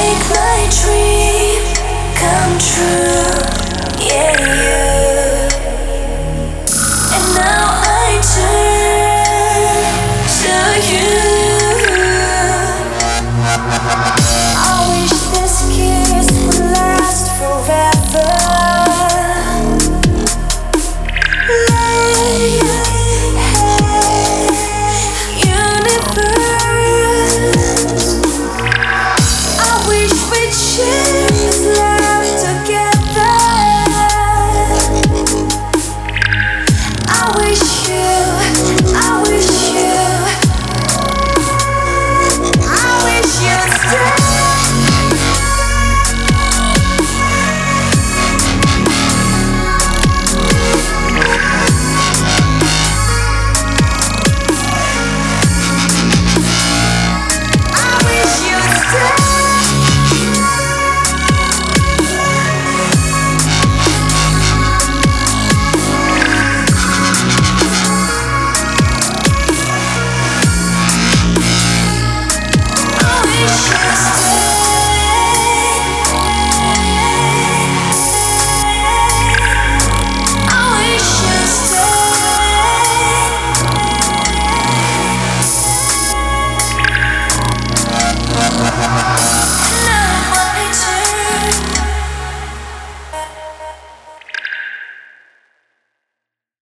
make my dream come true, yeah, you.